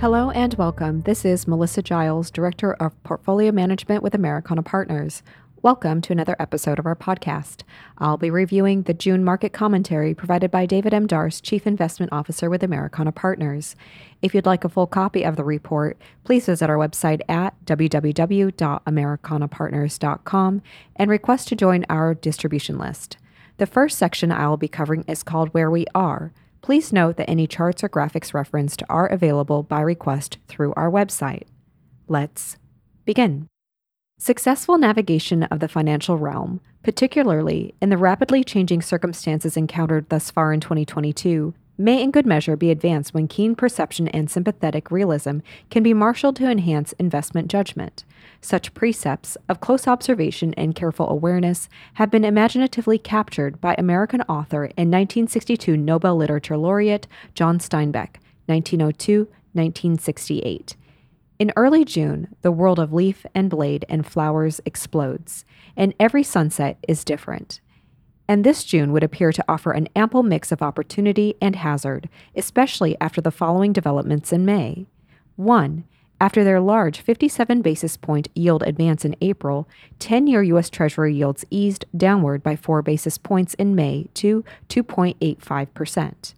Hello and welcome. This is Melissa Giles, Director of Portfolio Management with Americana Partners. Welcome to another episode of our podcast. I'll be reviewing the June market commentary provided by David M. Darst, Chief Investment Officer with Americana Partners. If you'd like a full copy of the report, please visit our website at www.americanapartners.com and request to join our distribution list. The first section I will be covering is called Where We Are. Please note that any charts or graphics referenced are available by request through our website. Let's begin. Successful navigation of the financial realm, particularly in the rapidly changing circumstances encountered thus far in 2022, may in good measure be advanced when keen perception and sympathetic realism can be marshaled to enhance investment judgment. Such precepts of close observation and careful awareness have been imaginatively captured by American author and 1962 Nobel Literature Laureate John Steinbeck, 1902-1968. In early June, the world of leaf and blade and flowers explodes, and every sunset is different. And this June would appear to offer an ample mix of opportunity and hazard, especially after the following developments in May. 1. After their large 57 basis point yield advance in April, 10-year U.S. Treasury yields eased downward by 4 basis points in May to 2.85%.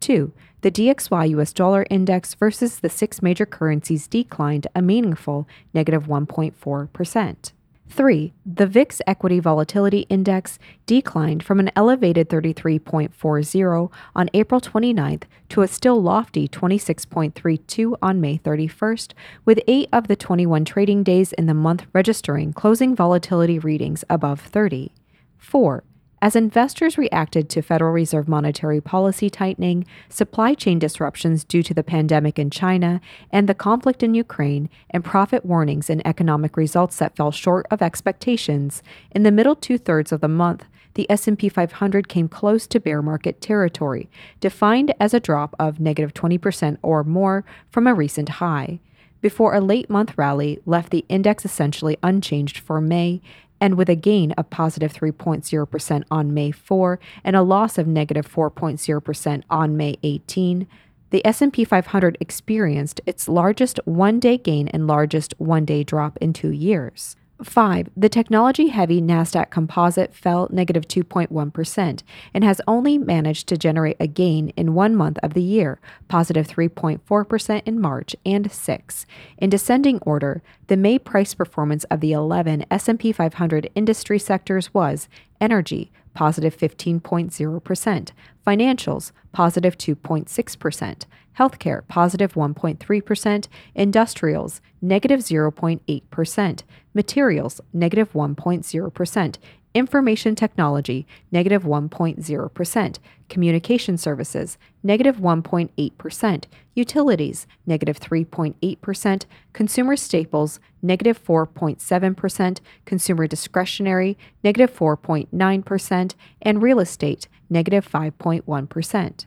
2. The DXY U.S. dollar index versus the 6 major currencies declined a meaningful negative 1.4%. 3. The VIX equity volatility index declined from an elevated 33.40 on April 29th to a still lofty 26.32 on May 31st, with 8 of the 21 trading days in the month registering closing volatility readings above 30. 4. As investors reacted to Federal Reserve monetary policy tightening, supply chain disruptions due to the pandemic in China and the conflict in Ukraine, and profit warnings and economic results that fell short of expectations, in the middle two-thirds of the month, the S&P 500 came close to bear market territory, defined as a drop of negative 20% or more from a recent high, before a late-month rally left the index essentially unchanged for May, and with a gain of positive 3.0% on May 4 and a loss of negative 4.0% on May 18, the S&P 500 experienced its largest one-day gain and largest one-day drop in 2 years. 5. The technology-heavy Nasdaq Composite fell negative 2.1% and has only managed to generate a gain in 1 month of the year, positive 3.4% in March, and 6. In descending order, the May price performance of the 11 S&P 500 industry sectors was energy, positive 15.0%, financials, positive 2.6%, healthcare, positive 1.3%, industrials, negative 0.8%, materials, negative 1.0%, information technology, negative 1.0%, communication services, negative 1.8%, utilities, negative 3.8%, consumer staples, negative 4.7%, consumer discretionary, negative 4.9%, and real estate, negative 5.1%.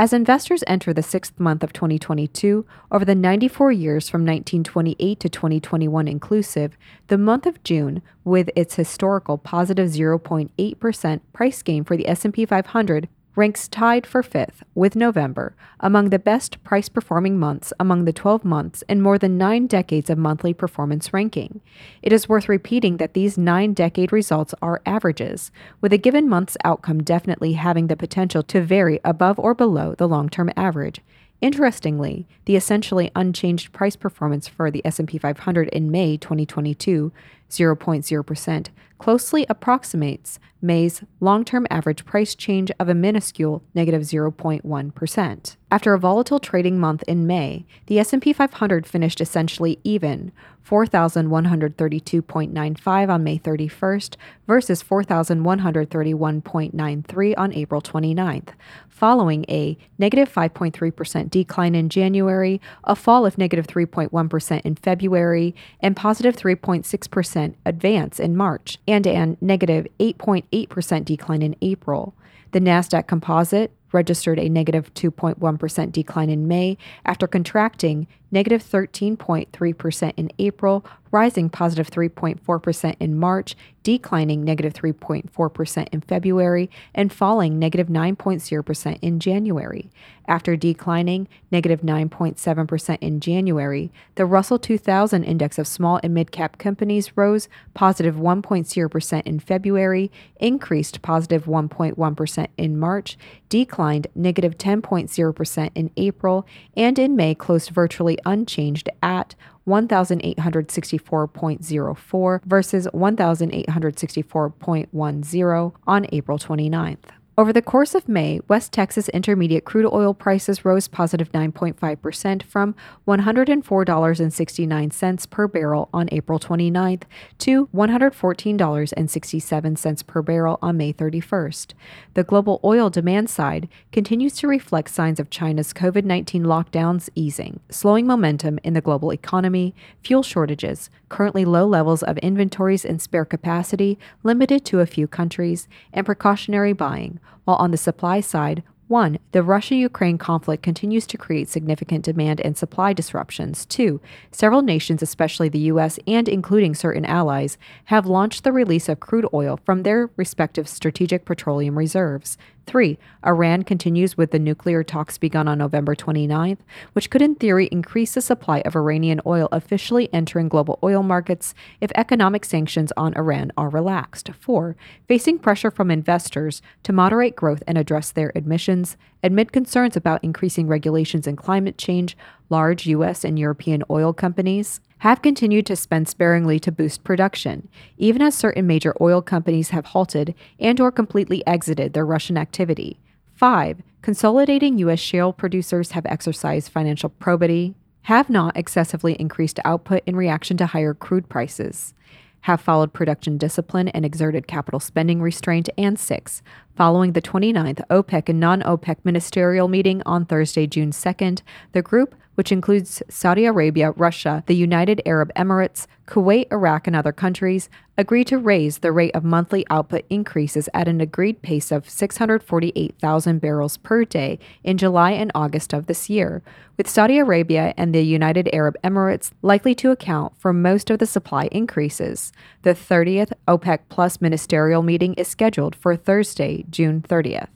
As investors enter the sixth month of 2022, over the 94 years from 1928 to 2021 inclusive, the month of June, with its historical positive 0.8% price gain for the S&P 500, ranks tied for fifth, with November, among the best price-performing months among the 12 months in more than 9 decades of monthly performance ranking. It is worth repeating that these 9-decade results are averages, with a given month's outcome definitely having the potential to vary above or below the long-term average. Interestingly, the essentially unchanged price performance for the S&P 500 in May 2022, 0.0%, closely approximates May's long-term average price change of a minuscule negative 0.1%. After a volatile trading month in May, the S&P 500 finished essentially even, 4,132.95 on May 31st versus 4,131.93 on April 29th, following a negative 5.3% decline in January, a fall of negative 3.1% in February, and positive 3.6% advance in March, and a negative 8.8% decline in April. The Nasdaq Composite, registered a negative 2.1% decline in May after contracting negative 13.3% in April, rising positive 3.4% in March, declining negative 3.4% in February, and falling negative 9.0% in January. After declining negative 9.7% in January, the Russell 2000 index of small and mid-cap companies rose positive 1.0% in February, increased positive 1.1% in March, declined negative 10.0% in April, and in May closed virtually unchanged at 1,864.04 versus 1,864.10 on April 29th. Over the course of May, West Texas Intermediate crude oil prices rose positive 9.5% from $104.69 per barrel on April 29th to $114.67 per barrel on May 31st. The global oil demand side continues to reflect signs of China's COVID-19 lockdowns easing, slowing momentum in the global economy, fuel shortages, currently low levels of inventories and spare capacity limited to a few countries, and precautionary buying. While on the supply side, one, the Russia-Ukraine conflict continues to create significant demand and supply disruptions. Two, several nations, especially the U.S. and including certain allies, have launched the release of crude oil from their respective strategic petroleum reserves. Three, Iran continues with the nuclear talks begun on November 29th, which could in theory increase the supply of Iranian oil officially entering global oil markets if economic sanctions on Iran are relaxed. Four, facing pressure from investors to moderate growth and address their emissions, amid concerns about increasing regulations and climate change, large U.S. and European oil companies have continued to spend sparingly to boost production, even as certain major oil companies have halted and or completely exited their Russian activity. Five, consolidating U.S. shale producers have exercised financial probity, have not excessively increased output in reaction to higher crude prices, have followed production discipline and exerted capital spending restraint, and six, following the 29th OPEC and non-OPEC ministerial meeting on Thursday, June 2nd, the group, which includes Saudi Arabia, Russia, the United Arab Emirates, Kuwait, Iraq, and other countries, agreed to raise the rate of monthly output increases at an agreed pace of 648,000 barrels per day in July and August of this year, with Saudi Arabia and the United Arab Emirates likely to account for most of the supply increases. The 30th OPEC Plus ministerial meeting is scheduled for Thursday, June 30th.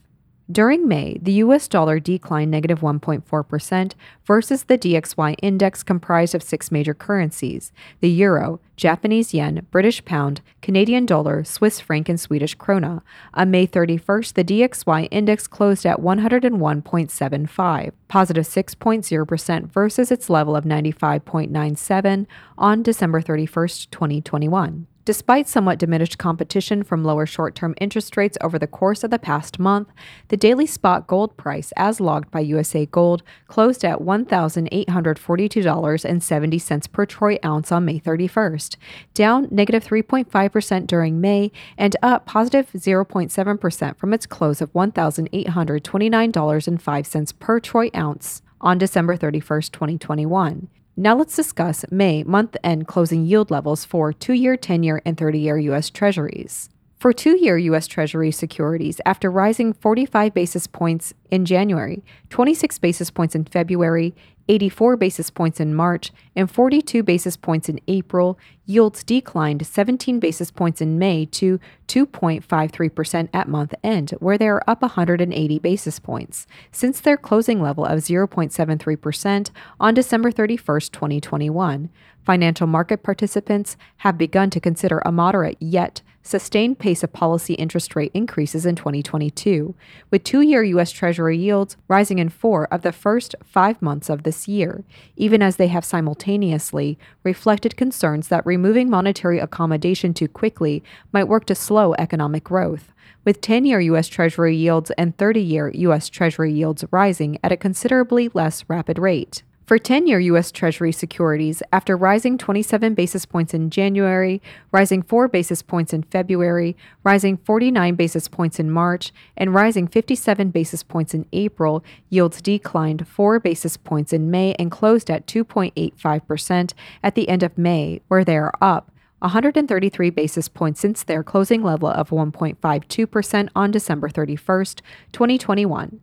During May, the U.S. dollar declined negative 1.4% versus the DXY index comprised of six major currencies, the euro, Japanese yen, British pound, Canadian dollar, Swiss franc, and Swedish krona. On May 31st, the DXY index closed at 101.75, positive 6.0% versus its level of 95.97 on December 31st, 2021. Despite somewhat diminished competition from lower short-term interest rates over the course of the past month, the daily spot gold price, as logged by USA Gold, closed at $1,842.70 per troy ounce on May 31st, down negative 3.5% during May and up positive 0.7% from its close of $1,829.05 per troy ounce on December 31st, 2021. Now let's discuss May month-end closing yield levels for 2-year, 10-year, and 30-year U.S. Treasuries. For 2-year U.S. Treasury securities, after rising 45 basis points in January, 26 basis points in February, 84 basis points in March, and 42 basis points in April, yields declined 17 basis points in May to 2.53% at month end, where they are up 180 basis points, since their closing level of 0.73% on December 31st, 2021. Financial market participants have begun to consider a moderate yet sustained pace of policy interest rate increases in 2022, with 2-year U.S. Treasury yields rising in 4 of the first 5 months of this year, even as they have simultaneously reflected concerns that removing monetary accommodation too quickly might work to slow economic growth, with 10-year U.S. Treasury yields and 30-year U.S. Treasury yields rising at a considerably less rapid rate. For 10-year U.S. Treasury securities, after rising 27 basis points in January, rising 4 basis points in February, rising 49 basis points in March, and rising 57 basis points in April, yields declined 4 basis points in May and closed at 2.85% at the end of May, where they are up 133 basis points since their closing level of 1.52% on December 31st, 2021.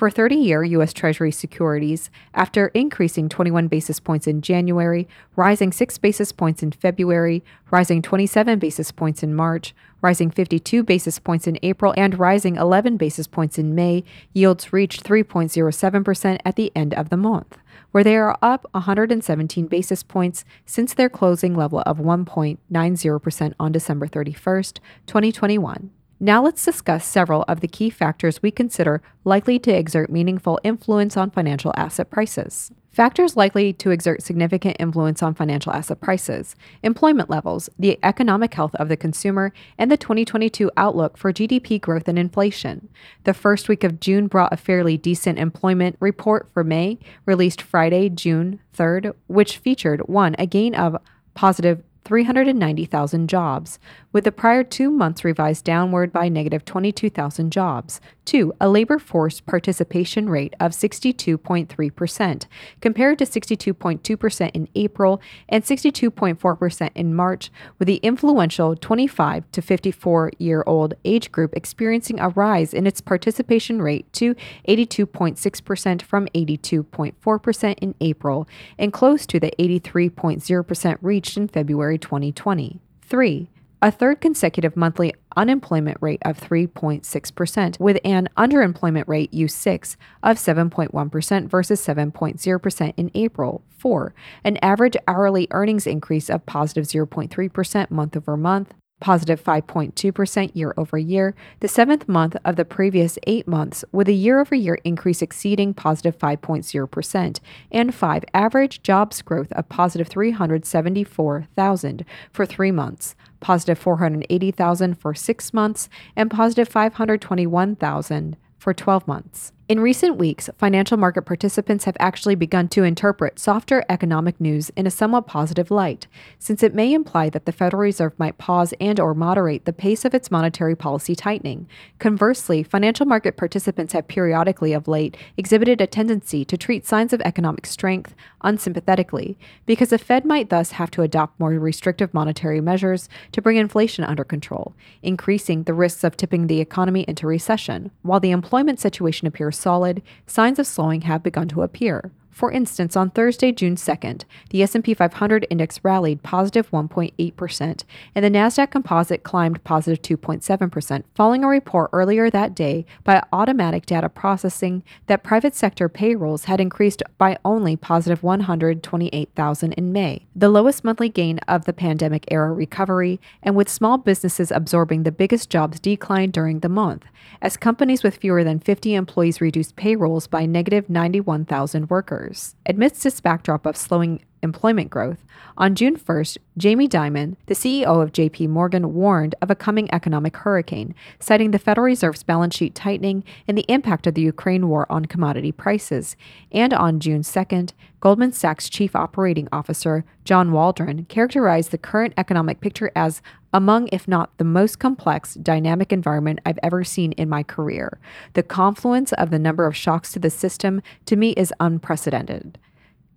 for 30-year U.S. Treasury securities after increasing 21 basis points in January, rising 6 basis points in February, rising 27 basis points in March, rising 52 basis points in April, and rising 11 basis points in May, yields reached 3.07% at the end of the month, where they are up 117 basis points since their closing level of 1.90% on December 31st, 2021. Now let's discuss several of the key factors we consider likely to exert meaningful influence on financial asset prices. Factors likely to exert significant influence on financial asset prices: employment levels, the economic health of the consumer, and the 2022 outlook for GDP growth and inflation. The first week of June brought a fairly decent employment report for May, released Friday, June 3rd, which featured a gain of positive 390,000 jobs, with the prior 2 months revised downward by negative 22,000 jobs, to a labor force participation rate of 62.3%, compared to 62.2% in April and 62.4% in March, with the influential 25 to 54-year-old age group experiencing a rise in its participation rate to 82.6% from 82.4% in April, and close to the 83.0% reached in February 2020. 3. A third consecutive monthly unemployment rate of 3.6%, with an underemployment rate U6 of 7.1% versus 7.0% in April. 4. An average hourly earnings increase of positive 0.3% month over month, positive 5.2% year over year, the seventh month of the previous 8 months, with a year-over-year increase exceeding positive 5.0%, and 5. Average jobs growth of positive 374,000 for 3 months, positive 480,000 for 6 months, and positive 521,000 for 12 months. In recent weeks, financial market participants have actually begun to interpret softer economic news in a somewhat positive light, since it may imply that the Federal Reserve might pause and/or moderate the pace of its monetary policy tightening. Conversely, financial market participants have periodically of late exhibited a tendency to treat signs of economic strength unsympathetically, because the Fed might thus have to adopt more restrictive monetary measures to bring inflation under control, increasing the risks of tipping the economy into recession. While the employment situation appears solid, signs of slowing have begun to appear. For instance, on Thursday, June 2nd, the S&P 500 index rallied positive 1.8%, and the Nasdaq Composite climbed positive 2.7%, following a report earlier that day by Automatic Data Processing that private sector payrolls had increased by only positive 128,000 in May, the lowest monthly gain of the pandemic-era recovery, and with small businesses absorbing the biggest jobs decline during the month, as companies with fewer than 50 employees reduced payrolls by negative 91,000 workers. Amidst this backdrop of slowing employment growth, on June 1st, Jamie Dimon, the CEO of J.P. Morgan, warned of a coming economic hurricane, citing the Federal Reserve's balance sheet tightening and the impact of the Ukraine war on commodity prices. And on June 2nd, Goldman Sachs Chief Operating Officer John Waldron characterized the current economic picture as among, if not the most complex, dynamic environment I've ever seen in my career. The confluence of the number of shocks to the system, to me, is unprecedented.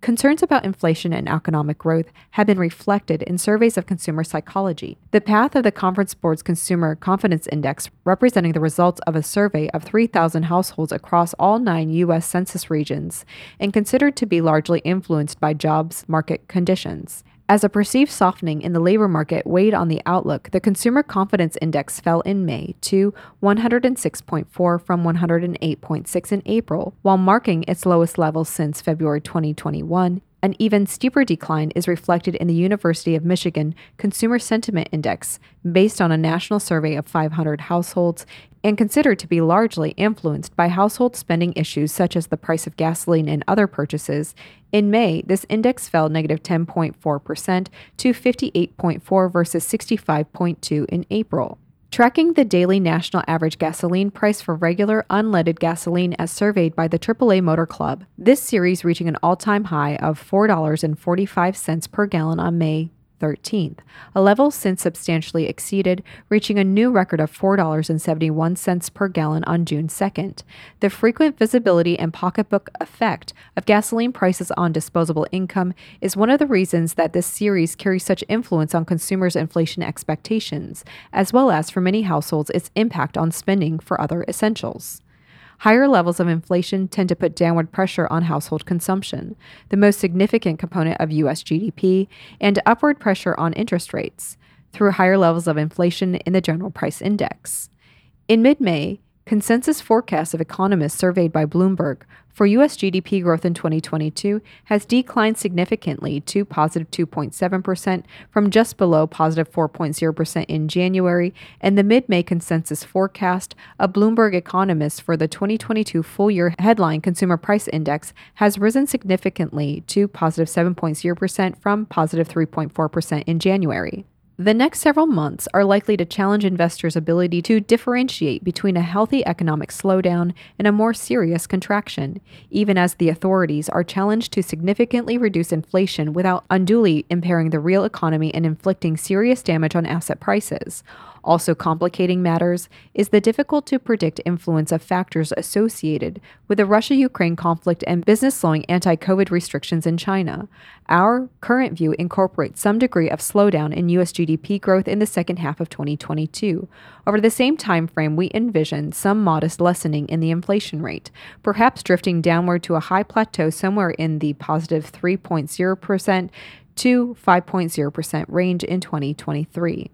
Concerns about inflation and economic growth have been reflected in surveys of consumer psychology. The path of the Conference Board's Consumer Confidence Index, representing the results of a survey of 3,000 households across all 9 U.S. census regions, and considered to be largely influenced by jobs market conditions. As a perceived softening in the labor market weighed on the outlook, the Consumer Confidence Index fell in May to 106.4 from 108.6 in April, while marking its lowest level since February 2021. An even steeper decline is reflected in the University of Michigan Consumer Sentiment Index, based on a national survey of 500 households and considered to be largely influenced by household spending issues such as the price of gasoline and other purchases. In May, this index fell negative 10.4% to 58.4 versus 65.2 in April. Tracking the daily national average gasoline price for regular unleaded gasoline as surveyed by the AAA Motor Club, this series reaching an all-time high of $4.45 per gallon on May 13th, a level since substantially exceeded, reaching a new record of $4.71 per gallon on June 2nd. The frequent visibility and pocketbook effect of gasoline prices on disposable income is one of the reasons that this series carries such influence on consumers' inflation expectations, as well as, for many households, its impact on spending for other essentials. Higher levels of inflation tend to put downward pressure on household consumption, the most significant component of U.S. GDP, and upward pressure on interest rates through higher levels of inflation in the general price index. In mid-May, consensus forecasts of economists surveyed by Bloomberg for U.S. GDP growth in 2022 has declined significantly to positive 2.7% from just below positive 4.0% in January, and the mid-May consensus forecast of Bloomberg economists for the 2022 full-year headline consumer price index has risen significantly to positive 7.0% from positive 3.4% in January. The next several months are likely to challenge investors' ability to differentiate between a healthy economic slowdown and a more serious contraction, even as the authorities are challenged to significantly reduce inflation without unduly impairing the real economy and inflicting serious damage on asset prices. Also complicating matters is the difficult-to-predict influence of factors associated with the Russia-Ukraine conflict and business-slowing anti-COVID restrictions in China. Our current view incorporates some degree of slowdown in U.S. GDP growth in the second half of 2022. Over the same time frame, we envision some modest lessening in the inflation rate, perhaps drifting downward to a high plateau somewhere in the positive 3.0% to 5.0% range in 2023.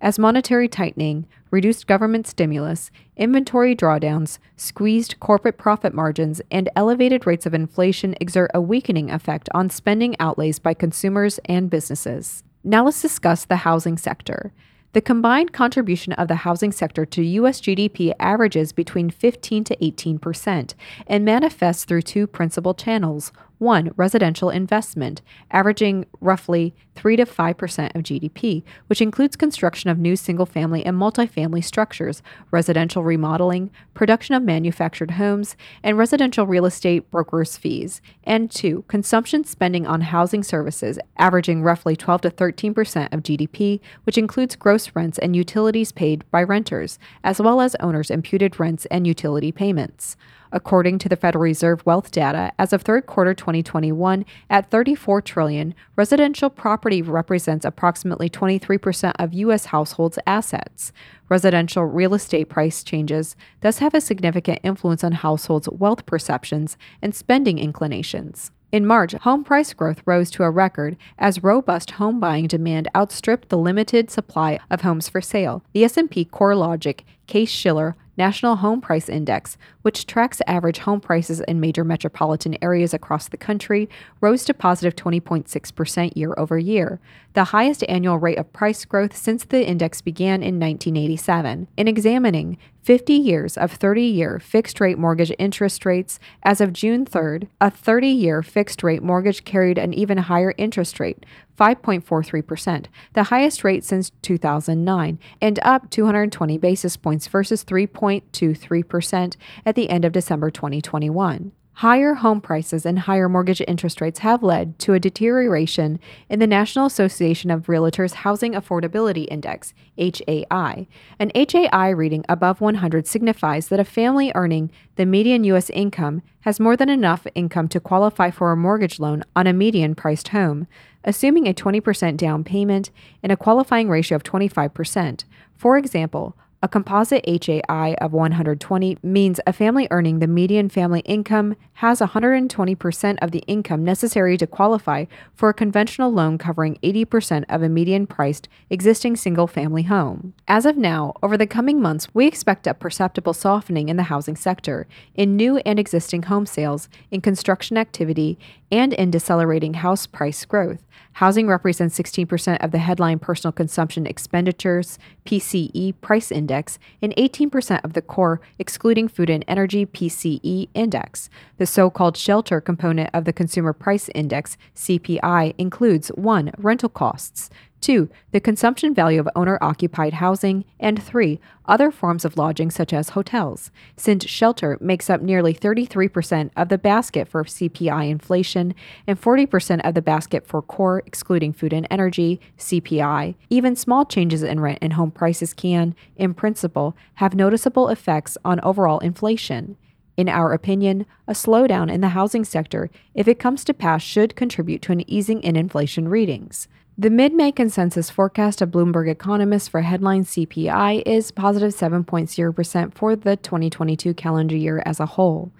As monetary tightening, reduced government stimulus, inventory drawdowns, squeezed corporate profit margins, and elevated rates of inflation exert a weakening effect on spending outlays by consumers and businesses. Now let's discuss the housing sector. The combined contribution of the housing sector to U.S. GDP averages between 15 to 18% and manifests through two principal channels. One, residential investment, averaging roughly 3 to 5% of GDP, which includes construction of new single-family and multifamily structures, residential remodeling, production of manufactured homes, and residential real estate brokers' fees. And two, consumption spending on housing services, averaging roughly 12 to 13% of GDP, which includes gross rents and utilities paid by renters, as well as owners' imputed rents and utility payments. According to the Federal Reserve wealth data, as of third quarter 2021, at $34 trillion, residential property represents approximately 23% of U.S. households' assets. Residential real estate price changes thus have a significant influence on households' wealth perceptions and spending inclinations. In March, home price growth rose to a record as robust home buying demand outstripped the limited supply of homes for sale. The S&P CoreLogic, Case-Shiller, National Home Price Index, which tracks average home prices in major metropolitan areas across the country, rose to positive 20.6% year over year, the highest annual rate of price growth since the index began in 1987. In examining 50 years of 30-year fixed-rate mortgage interest rates, as of June 3rd, a 30-year fixed-rate mortgage carried an even higher interest rate, 5.43%, the highest rate since 2009, and up 220 basis points versus 3.23% at the end of December 2021. Higher home prices and higher mortgage interest rates have led to a deterioration in the National Association of Realtors Housing Affordability Index, HAI. An HAI reading above 100 signifies that a family earning the median U.S. income has more than enough income to qualify for a mortgage loan on a median-priced home, assuming a 20% down payment and a qualifying ratio of 25%. For example, a composite HAI of 120 means a family earning the median family income has 120% of the income necessary to qualify for a conventional loan covering 80% of a median-priced existing single-family home. As of now, over the coming months, we expect a perceptible softening in the housing sector, in new and existing home sales, in construction activity, and in decelerating house price growth. Housing represents 16% of the headline personal consumption expenditures, PCE price index, and 18% of the core, excluding food and energy, PCE index. The so-called shelter component of the consumer price index, CPI, includes 1. Rental costs, 2. The consumption value of owner-occupied housing, and 3. Other forms of lodging such as hotels. Since shelter makes up nearly 33% of the basket for CPI inflation and 40% of the basket for core, excluding food and energy, CPI, even small changes in rent and home prices can, in principle, have noticeable effects on overall inflation. In our opinion, a slowdown in the housing sector, if it comes to pass, should contribute to an easing in inflation readings. The mid-May consensus forecast of Bloomberg economists for headline CPI is positive 7.0% for the 2022 calendar year as a whole.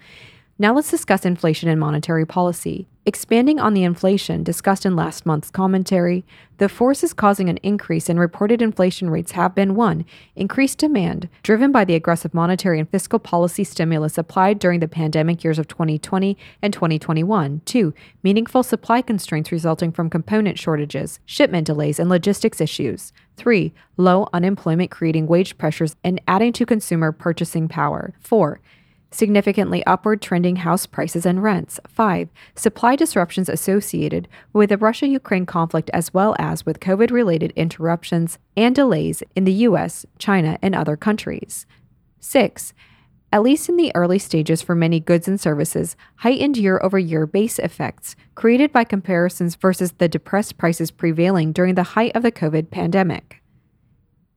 Now let's discuss inflation and monetary policy. Expanding on the inflation discussed in last month's commentary, the forces causing an increase in reported inflation rates have been 1. Increased demand, driven by the aggressive monetary and fiscal policy stimulus applied during the pandemic years of 2020 and 2021. 2. Meaningful supply constraints resulting from component shortages, shipment delays, and logistics issues. 3. Low unemployment creating wage pressures and adding to consumer purchasing power. 4. Significantly upward trending house prices and rents. 5. Supply disruptions associated with the Russia-Ukraine conflict as well as with COVID-related interruptions and delays in the U.S., China, and other countries. 6. At least in the early stages for many goods and services, heightened year-over-year base effects created by comparisons versus the depressed prices prevailing during the height of the COVID pandemic.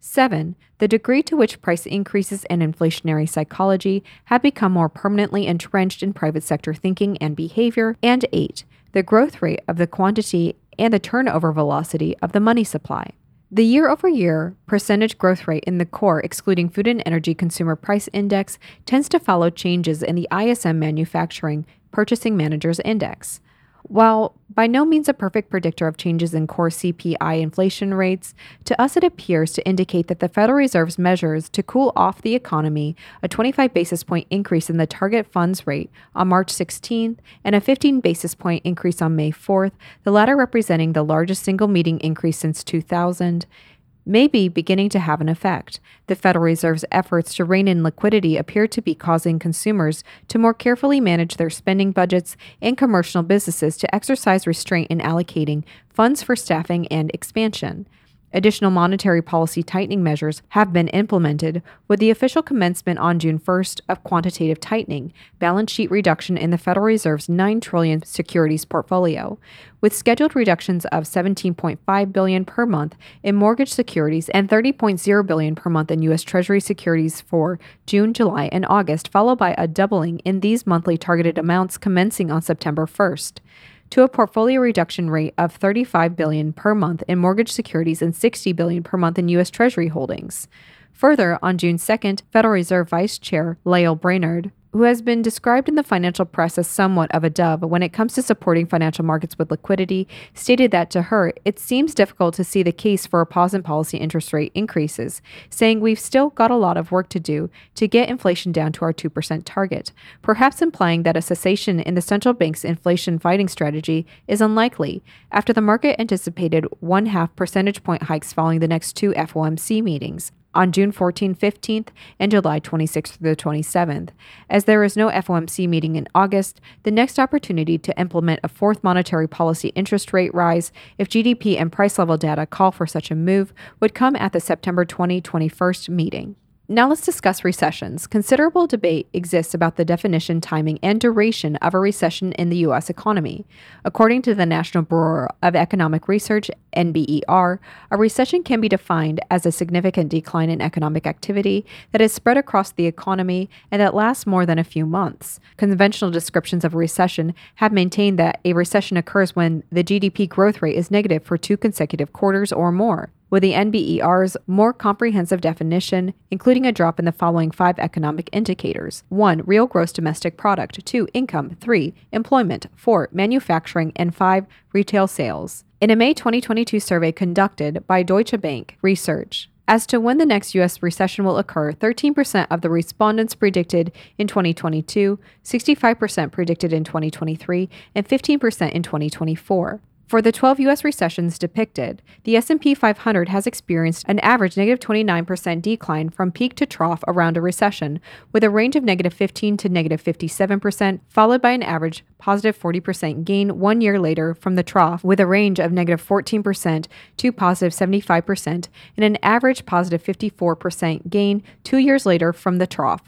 7. The degree to which price increases and inflationary psychology have become more permanently entrenched in private sector thinking and behavior. And 8. The growth rate of the quantity and the turnover velocity of the money supply. The year-over-year percentage growth rate in the core, excluding food and energy consumer price index, tends to follow changes in the ISM Manufacturing Purchasing Managers Index. While by no means a perfect predictor of changes in core CPI inflation rates, to us it appears to indicate that the Federal Reserve's measures to cool off the economy, a 25 basis point increase in the target funds rate on March 16th and a 15 basis point increase on May 4th, the latter representing the largest single meeting increase since 2000, may be beginning to have an effect. The Federal Reserve's efforts to rein in liquidity appear to be causing consumers to more carefully manage their spending budgets and commercial businesses to exercise restraint in allocating funds for staffing and expansion. Additional monetary policy tightening measures have been implemented with the official commencement on June 1st of quantitative tightening, balance sheet reduction in the Federal Reserve's $9 trillion securities portfolio, with scheduled reductions of $17.5 billion per month in mortgage securities and $30.0 billion per month in U.S. Treasury securities for June, July, and August, followed by a doubling in these monthly targeted amounts commencing on September 1st. To a portfolio reduction rate of $35 billion per month in mortgage securities and $60 billion per month in U.S. Treasury holdings. Further, on June 2nd, Federal Reserve Vice Chair Lael Brainard, who has been described in the financial press as somewhat of a dove when it comes to supporting financial markets with liquidity, stated that to her, it seems difficult to see the case for a pause in policy interest rate increases, saying we've still got a lot of work to do to get inflation down to our 2% target, perhaps implying that a cessation in the central bank's inflation fighting strategy is unlikely after the market anticipated 0.5 percentage point hikes following the next 2 FOMC meetings. On June 14th, 15th, and July 26th through the 27th. As there is no FOMC meeting in August, the next opportunity to implement a 4th monetary policy interest rate rise, if GDP and price level data call for such a move, would come at the September 2021 meeting. Now let's discuss recessions. Considerable debate exists about the definition, timing, and duration of a recession in the U.S. economy. According to the National Bureau of Economic Research, NBER, a recession can be defined as a significant decline in economic activity that is spread across the economy and that lasts more than a few months. Conventional descriptions of a recession have maintained that a recession occurs when the GDP growth rate is negative for 2 consecutive quarters or more. With the NBER's more comprehensive definition, including a drop in the following 5 economic indicators. 1. Real gross domestic product. 2. Income. 3. Employment. 4. Manufacturing. And 5. Retail sales. In a May 2022 survey conducted by Deutsche Bank Research, as to when the next U.S. recession will occur, 13% of the respondents predicted in 2022, 65% predicted in 2023, and 15% in 2024. For the 12 U.S. recessions depicted, the S&P 500 has experienced an average negative 29% decline from peak to trough around a recession, with a range of negative 15 to negative 57%, followed by an average positive 40% gain 1 year later from the trough, with a range of negative 14% to positive 75%, and an average positive 54% gain 2 years later from the trough,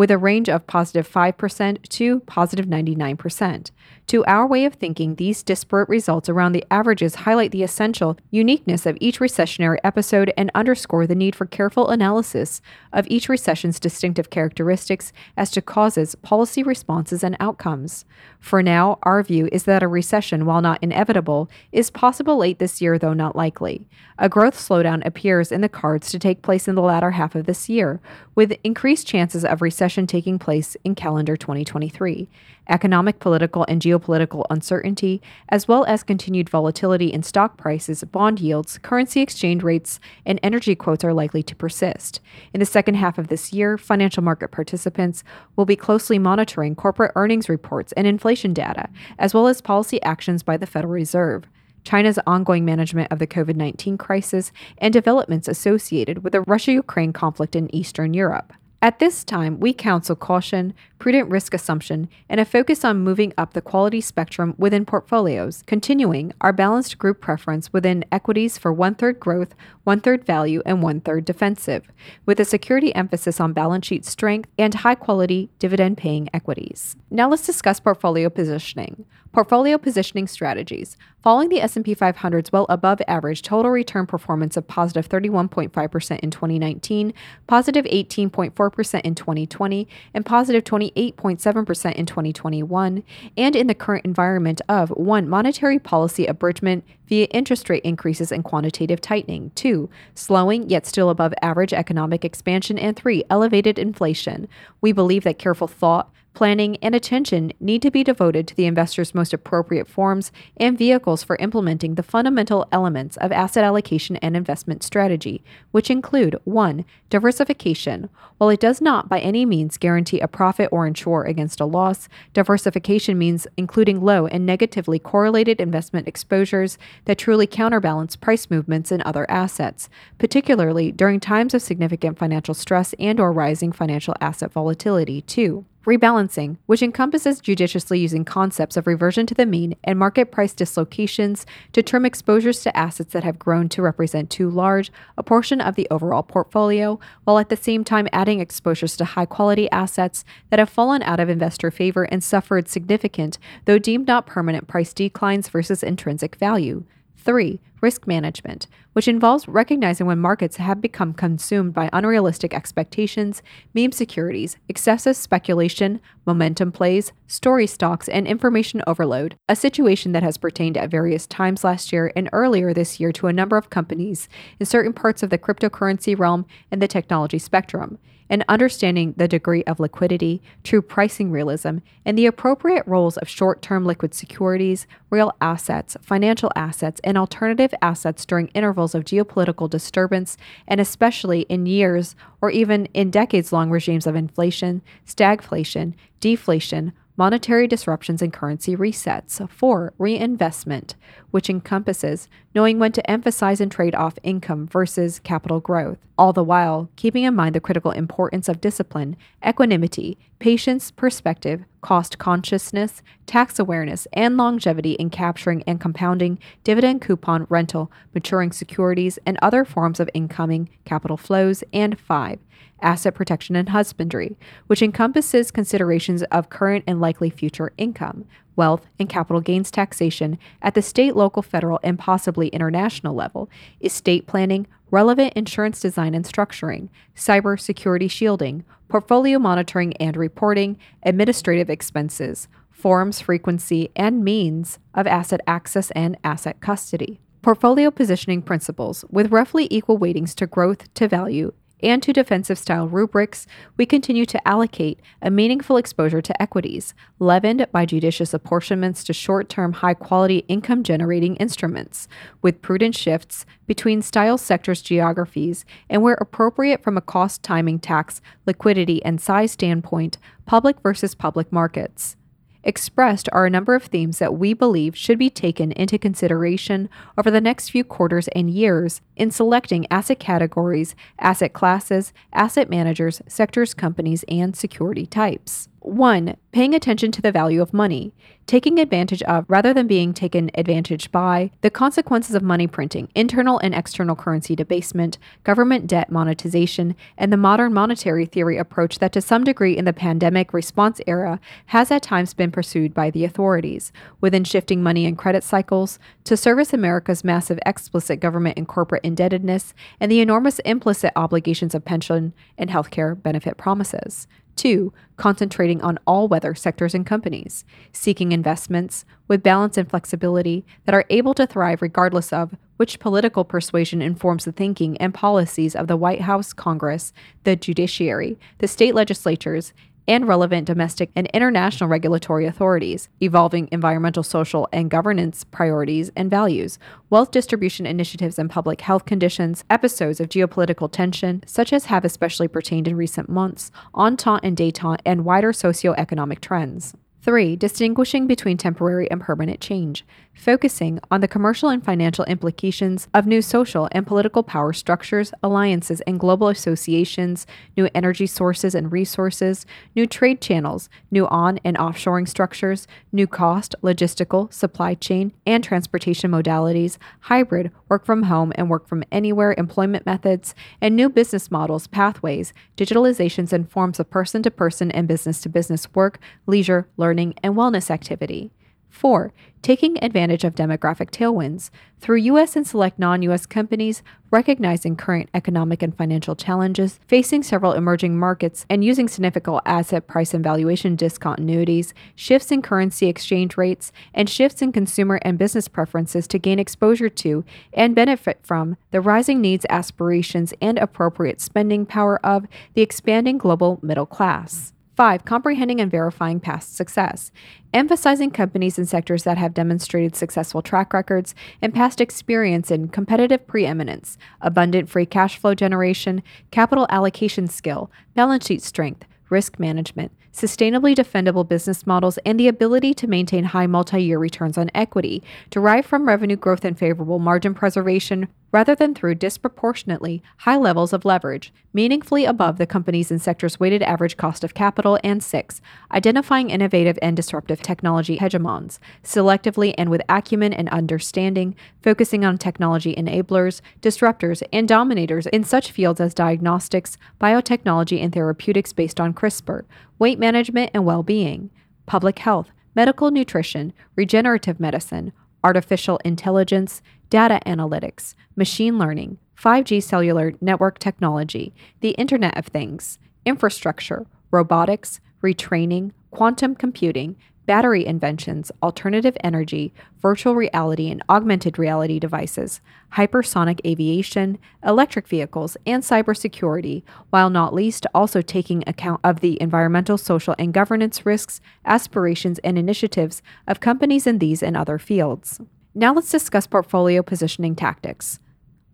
with a range of positive 5% to positive 99%. To our way of thinking, these disparate results around the averages highlight the essential uniqueness of each recessionary episode and underscore the need for careful analysis of each recession's distinctive characteristics as to causes, policy responses, and outcomes. For now, our view is that a recession, while not inevitable, is possible late this year, though not likely. A growth slowdown appears in the cards to take place in the latter half of this year, with increased chances of recession taking place in calendar 2023. Economic, political, and geopolitical uncertainty, as well as continued volatility in stock prices, bond yields, currency exchange rates, and energy quotes are likely to persist. In the second half of this year, financial market participants will be closely monitoring corporate earnings reports and inflation data, as well as policy actions by the Federal Reserve, China's ongoing management of the COVID-19 crisis, and developments associated with the Russia-Ukraine conflict in Eastern Europe. At this time, we counsel caution, prudent risk assumption, and a focus on moving up the quality spectrum within portfolios, continuing our balanced group preference within equities for 1/3 growth, 1/3 value, and 1/3 defensive, with a security emphasis on balance sheet strength and high-quality dividend-paying equities. Now let's discuss portfolio positioning. Portfolio positioning strategies. Following the S&P 500's well above average total return performance of positive 31.5% in 2019, positive 18.4% in 2020, and positive 28.7% in 2021, and in the current environment of 1. Monetary policy abridgment via interest rate increases and quantitative tightening, 2. Slowing yet still above average economic expansion, and 3. Elevated inflation. We believe that careful thought, planning, and attention need to be devoted to the investor's most appropriate forms and vehicles for implementing the fundamental elements of asset allocation and investment strategy, which include 1. Diversification. While it does not by any means guarantee a profit or insure against a loss, diversification means including low and negatively correlated investment exposures that truly counterbalance price movements in other assets, particularly during times of significant financial stress and/or rising financial asset volatility. 2. Rebalancing, which encompasses judiciously using concepts of reversion to the mean and market price dislocations to trim exposures to assets that have grown to represent too large a portion of the overall portfolio, while at the same time adding exposures to high-quality assets that have fallen out of investor favor and suffered significant, though deemed not permanent, price declines versus intrinsic value. 3. Risk management, which involves recognizing when markets have become consumed by unrealistic expectations, meme securities, excessive speculation, momentum plays, story stocks, and information overload, a situation that has pertained at various times last year and earlier this year to a number of companies in certain parts of the cryptocurrency realm and the technology spectrum, and understanding the degree of liquidity, true pricing realism, and the appropriate roles of short-term liquid securities, real assets, financial assets, and alternative assets during intervals of geopolitical disturbance, and especially in years or even in decades-long regimes of inflation, stagflation, deflation, monetary disruptions, and currency resets. 4. Reinvestment, which encompasses knowing when to emphasize and trade off income versus capital growth, all the while keeping in mind the critical importance of discipline, equanimity, patience, perspective, cost consciousness, tax awareness, and longevity in capturing and compounding dividend coupon, rental, maturing securities, and other forms of incoming capital flows. And 5. Asset protection and husbandry, which encompasses considerations of current and likely future income, wealth, and capital gains taxation at the state, local, federal, and possibly international level, estate planning, relevant insurance design and structuring, cybersecurity shielding, portfolio monitoring and reporting, administrative expenses, forms, frequency, and means of asset access and asset custody. Portfolio positioning principles with roughly equal weightings to growth, to value, and to defensive-style rubrics, we continue to allocate a meaningful exposure to equities, leavened by judicious apportionments to short-term, high-quality, income-generating instruments, with prudent shifts between style, sectors, geographies, and where appropriate from a cost, timing, tax, liquidity, and size standpoint, public versus public markets. Expressed are a number of themes that we believe should be taken into consideration over the next few quarters and years in selecting asset categories, asset classes, asset managers, sectors, companies, and security types. One, paying attention to the value of money, taking advantage of rather than being taken advantage by, the consequences of money printing, internal and external currency debasement, government debt monetization, and the modern monetary theory approach that to some degree in the pandemic response era has at times been pursued by the authorities, within shifting money and credit cycles, to service America's massive explicit government and corporate indebtedness and the enormous implicit obligations of pension and healthcare benefit promises. Two, concentrating on all-weather sectors and companies, seeking investments with balance and flexibility that are able to thrive regardless of which political persuasion informs the thinking and policies of the White House, Congress, the judiciary, the state legislatures, and relevant domestic and international regulatory authorities, evolving environmental, social, and governance priorities and values, wealth distribution initiatives and public health conditions, episodes of geopolitical tension, such as have especially pertained in recent months, entente and détente, and wider socioeconomic trends. 3. Distinguishing between temporary and permanent change, focusing on the commercial and financial implications of new social and political power structures, alliances and global associations, new energy sources and resources, new trade channels, new on- and offshoring structures, new cost, logistical, supply chain, and transportation modalities, hybrid, work from home and work from anywhere employment methods, and new business models, pathways, digitalizations and forms of person-to-person and business-to-business work, leisure, learning, and wellness activity. 4. Taking advantage of demographic tailwinds through U.S. and select non-U.S. companies, recognizing current economic and financial challenges, facing several emerging markets, and using significant asset price and valuation discontinuities, shifts in currency exchange rates, and shifts in consumer and business preferences to gain exposure to and benefit from the rising needs, aspirations, and appropriate spending power of the expanding global middle class. 5. Comprehending and verifying past success, emphasizing companies and sectors that have demonstrated successful track records and past experience in competitive preeminence, abundant free cash flow generation, capital allocation skill, balance sheet strength, risk management, sustainably defendable business models, and the ability to maintain high multi-year returns on equity, derived from revenue growth and favorable margin preservation, rather than through disproportionately high levels of leverage, meaningfully above the companies and sector's weighted average cost of capital. And 6, identifying innovative and disruptive technology hegemons, selectively and with acumen and understanding, focusing on technology enablers, disruptors, and dominators in such fields as diagnostics, biotechnology, and therapeutics based on CRISPR, weight management and well-being, public health, medical nutrition, regenerative medicine, artificial intelligence, data analytics, machine learning, 5G cellular network technology, the Internet of Things, infrastructure, robotics, retraining, quantum computing, battery inventions, alternative energy, virtual reality and augmented reality devices, hypersonic aviation, electric vehicles, and cybersecurity, while not least also taking account of the environmental, social, and governance risks, aspirations, and initiatives of companies in these and other fields. Now let's discuss portfolio positioning tactics.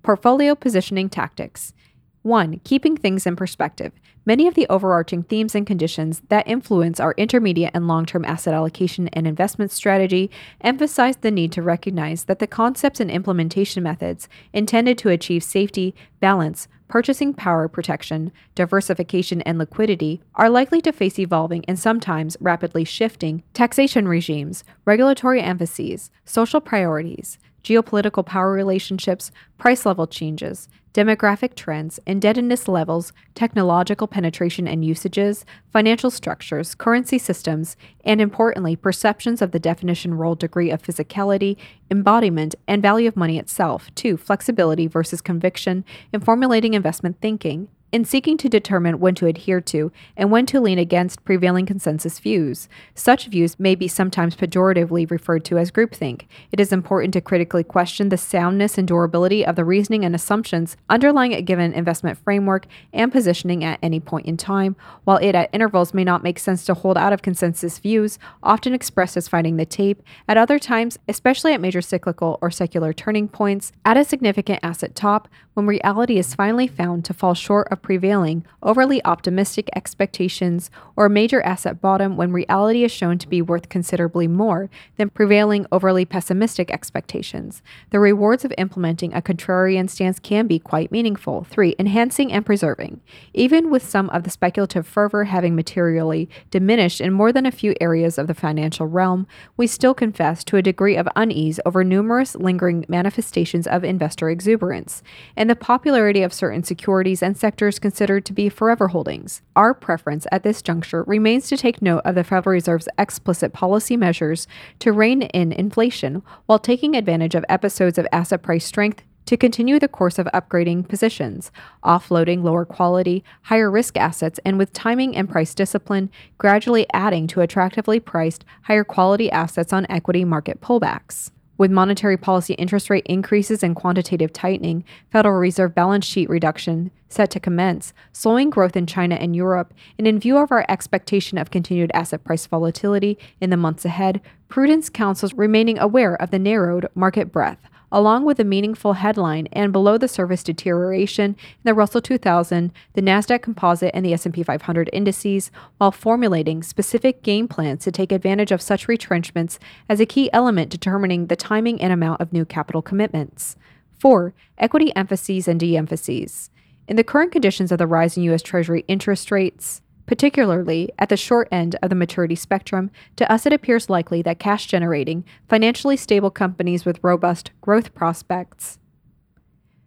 Portfolio positioning tactics. 1. Keeping things in perspective. Many of the overarching themes and conditions that influence our intermediate and long-term asset allocation and investment strategy emphasize the need to recognize that the concepts and implementation methods intended to achieve safety, balance, purchasing power protection, diversification, and liquidity are likely to face evolving and sometimes rapidly shifting taxation regimes, regulatory emphases, social priorities, geopolitical power relationships, price level changes, demographic trends, indebtedness levels, technological penetration and usages, financial structures, currency systems, and importantly, perceptions of the definition, role, degree of physicality, embodiment, and value of money itself. 2. Flexibility versus conviction in formulating investment thinking, in seeking to determine when to adhere to and when to lean against prevailing consensus views. Such views may be sometimes pejoratively referred to as groupthink. It is important to critically question the soundness and durability of the reasoning and assumptions underlying a given investment framework and positioning at any point in time. While it at intervals may not make sense to hold out of consensus views, often expressed as fighting the tape, at other times, especially at major cyclical or secular turning points, at a significant asset top, when reality is finally found to fall short of of prevailing overly optimistic expectations or a major asset bottom when reality is shown to be worth considerably more than prevailing overly pessimistic expectations. The rewards of implementing a contrarian stance can be quite meaningful. 3. Enhancing and preserving. Even with some of the speculative fervor having materially diminished in more than a few areas of the financial realm, we still confess to a degree of unease over numerous lingering manifestations of investor exuberance and the popularity of certain securities and sectors considered to be forever holdings. Our preference at this juncture remains to take note of the Federal Reserve's explicit policy measures to rein in inflation while taking advantage of episodes of asset price strength to continue the course of upgrading positions, offloading lower quality, higher risk assets, and with timing and price discipline, gradually adding to attractively priced, higher quality assets on equity market pullbacks. With monetary policy interest rate increases and quantitative tightening, Federal Reserve balance sheet reduction set to commence, slowing growth in China and Europe, and in view of our expectation of continued asset price volatility in the months ahead, prudence counsels remaining aware of the narrowed market breadth, along with a meaningful headline and below-the-surface deterioration in the Russell 2000, the Nasdaq Composite, and the S&P 500 indices, while formulating specific game plans to take advantage of such retrenchments as a key element determining the timing and amount of new capital commitments. 4. Equity emphases and de-emphases. In the current conditions of the rise in U.S. Treasury interest rates, particularly at the short end of the maturity spectrum, to us it appears likely that cash-generating, financially stable companies with robust growth prospects,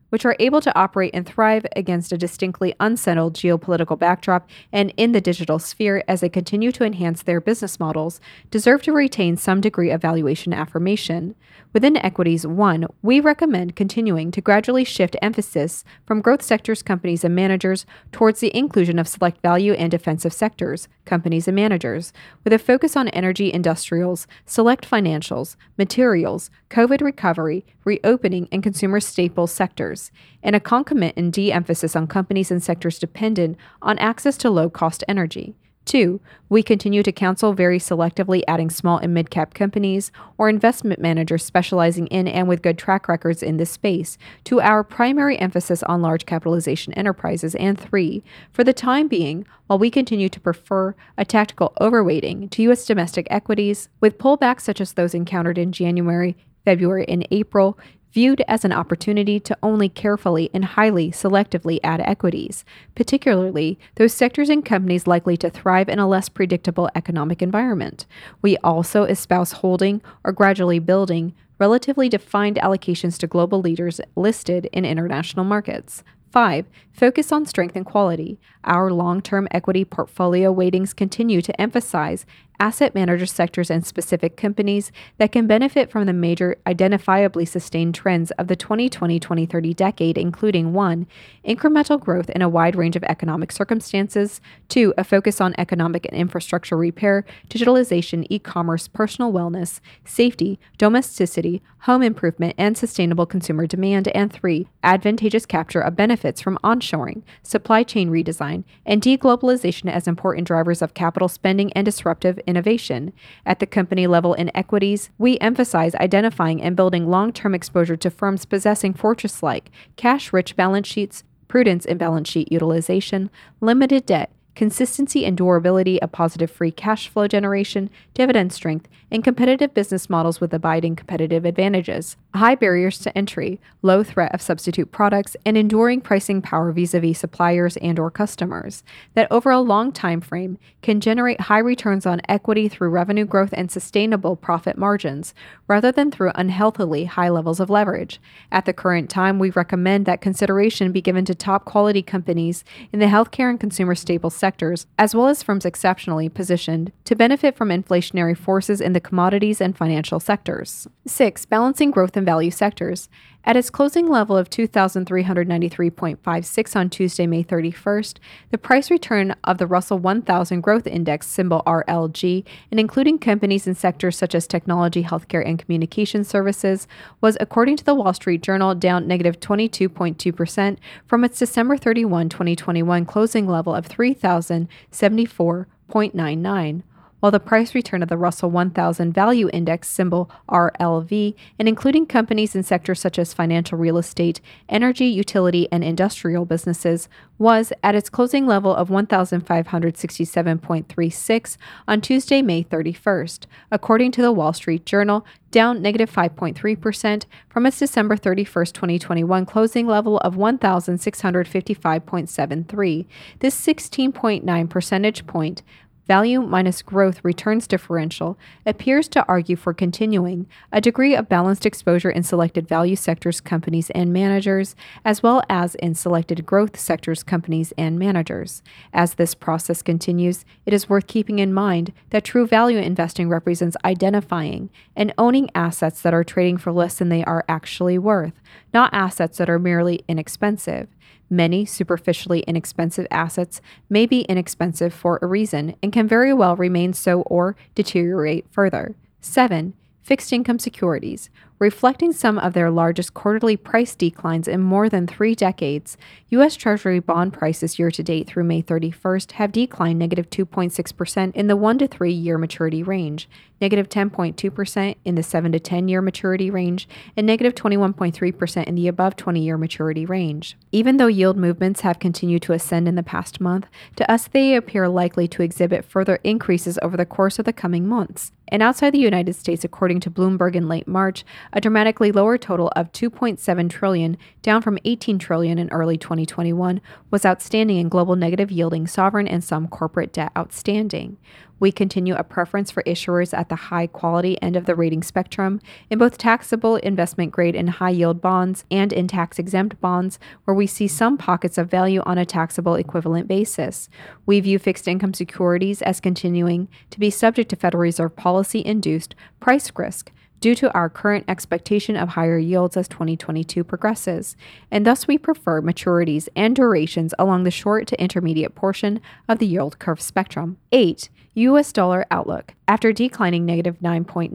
which are able to operate and thrive against a distinctly unsettled geopolitical backdrop and in the digital sphere as they continue to enhance their business models, deserve to retain some degree of valuation affirmation. Within equities, 1, we recommend continuing to gradually shift emphasis from growth sectors, companies, and managers towards the inclusion of select value and defensive sectors, companies, and managers, with a focus on energy industrials, select financials, materials, COVID recovery, reopening, and consumer staples sectors, and a concomitant de-emphasis on companies and sectors dependent on access to low-cost energy. 2. We continue to counsel very selectively adding small and mid-cap companies or investment managers specializing in and with good track records in this space to our primary emphasis on large capitalization enterprises. And 3. For the time being, while we continue to prefer a tactical overweighting to U.S. domestic equities, with pullbacks such as those encountered in January, February, and April, viewed as an opportunity to only carefully and highly selectively add equities, particularly those sectors and companies likely to thrive in a less predictable economic environment. We also espouse holding or gradually building relatively defined allocations to global leaders listed in international markets. 5. Focus on strength and quality. Our long-term equity portfolio weightings continue to emphasize asset manager sectors and specific companies that can benefit from the major identifiably sustained trends of the 2020-2030 decade, including 1. Incremental growth in a wide range of economic circumstances, 2. A focus on economic and infrastructure repair, digitalization, e-commerce, personal wellness, safety, domesticity, home improvement, and sustainable consumer demand, and 3. Advantageous capture of benefits from onshoring, supply chain redesign, and deglobalization as important drivers of capital spending and disruptive innovation. At the company level in equities, we emphasize identifying and building long-term exposure to firms possessing fortress-like, cash-rich balance sheets, prudence in balance sheet utilization, limited debt, consistency and durability of positive free cash flow generation, dividend strength, and competitive business models with abiding competitive advantages, high barriers to entry, low threat of substitute products, and enduring pricing power vis-a-vis suppliers and/or customers that over a long time frame can generate high returns on equity through revenue growth and sustainable profit margins, rather than through unhealthily high levels of leverage. At the current time, we recommend that consideration be given to top quality companies in the healthcare and consumer staples sectors, as well as firms exceptionally positioned to benefit from inflationary forces in the commodities and financial sectors. 6. Balancing growth and value sectors. At its closing level of 2,393.56 on Tuesday, May 31st, the price return of the Russell 1000 Growth Index, symbol RLG, and including companies in sectors such as technology, healthcare, and communication services, was, according to the Wall Street Journal, down negative 22.2% from its December 31, 2021 closing level of 3,074.99. while the price return of the Russell 1000 Value Index, symbol RLV, and including companies in sectors such as financial real estate, energy, utility, and industrial businesses, was at its closing level of 1,567.36 on Tuesday, May 31st, according to the Wall Street Journal, down negative 5.3% from its December 31st, 2021 closing level of 1,655.73. This 16.9 percentage point value minus growth returns differential appears to argue for continuing a degree of balanced exposure in selected value sectors, companies, and managers, as well as in selected growth sectors, companies, and managers. As this process continues, it is worth keeping in mind that true value investing represents identifying and owning assets that are trading for less than they are actually worth, not assets that are merely inexpensive. Many superficially inexpensive assets may be inexpensive for a reason and can very well remain so or deteriorate further. 7. Fixed income securities. Reflecting some of their largest quarterly price declines in more than 3 decades, U.S. Treasury bond prices year-to-date through May 31st have declined negative 2.6% in the 1 to 3-year maturity range, negative 10.2% in the 7 to 10-year maturity range, and negative 21.3% in the above 20-year maturity range. Even though yield movements have continued to ascend in the past month, to us they appear likely to exhibit further increases over the course of the coming months. And outside the United States, according to Bloomberg in late March, a dramatically lower total of $2.7 trillion, down from $18 trillion in early 2021, was outstanding in global negative yielding sovereign and some corporate debt outstanding. We continue a preference for issuers at the high-quality end of the rating spectrum in both taxable investment-grade and high-yield bonds and in tax-exempt bonds, where we see some pockets of value on a taxable equivalent basis. We view fixed-income securities as continuing to be subject to Federal Reserve policy-induced price risk, due to our current expectation of higher yields as 2022 progresses, and thus we prefer maturities and durations along the short to intermediate portion of the yield curve spectrum. 8. U.S. dollar outlook. After declining negative 9.9%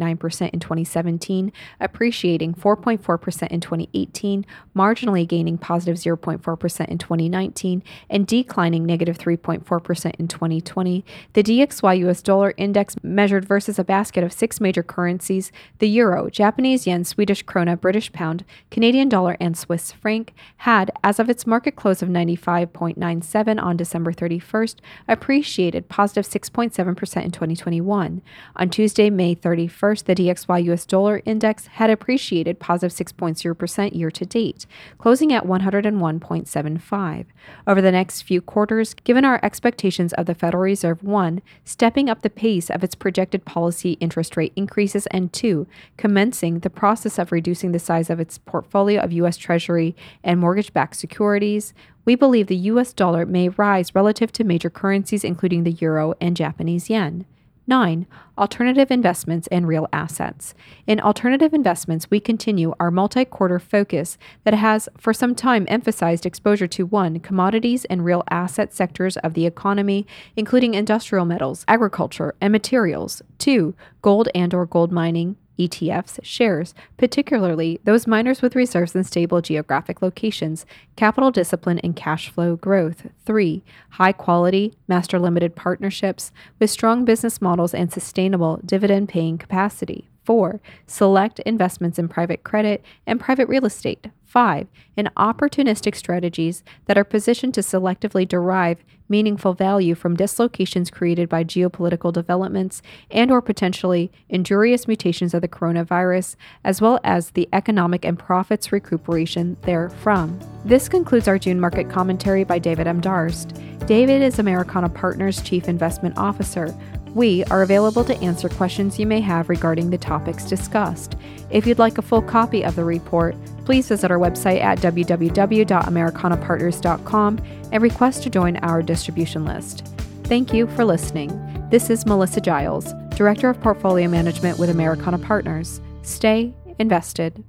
in 2017, appreciating 4.4% in 2018, marginally gaining positive 0.4% in 2019, and declining negative 3.4% in 2020, the DXY U.S. dollar index measured versus a basket of 6 major currencies, the euro, Japanese yen, Swedish krona, British pound, Canadian dollar, and Swiss franc, had, as of its market close of 95.97 on December 31st, appreciated positive 6.7% in 2021. On Tuesday, May 31st, the DXY U.S. dollar index had appreciated positive 6.0% year-to-date, closing at 101.75. Over the next few quarters, given our expectations of the Federal Reserve, 1. Stepping up the pace of its projected policy interest rate increases, and 2. Commencing the process of reducing the size of its portfolio of U.S. Treasury and mortgage-backed securities, we believe the U.S. dollar may rise relative to major currencies including the euro and Japanese yen. 9. Alternative investments and real assets. In alternative investments, we continue our multi-quarter focus that has for some time emphasized exposure to 1. Commodities and real asset sectors of the economy, including industrial metals, agriculture, and materials. 2. Gold and or gold mining, ETFs, shares, particularly those miners with reserves in stable geographic locations, capital discipline, and cash flow growth. 3. High-quality, master-limited partnerships with strong business models and sustainable dividend-paying capacity. 4. Select investments in private credit and private real estate. 5. In opportunistic strategies that are positioned to selectively derive meaningful value from dislocations created by geopolitical developments and or potentially injurious mutations of the coronavirus, as well as the economic and profits recuperation therefrom. This concludes our June market commentary by David M. Darst. David is Americana Partners' Chief Investment Officer. We are available to answer questions you may have regarding the topics discussed. If you'd like a full copy of the report, please visit our website at www.americanapartners.com and request to join our distribution list. Thank you for listening. This is Melissa Giles, Director of Portfolio Management with Americana Partners. Stay invested.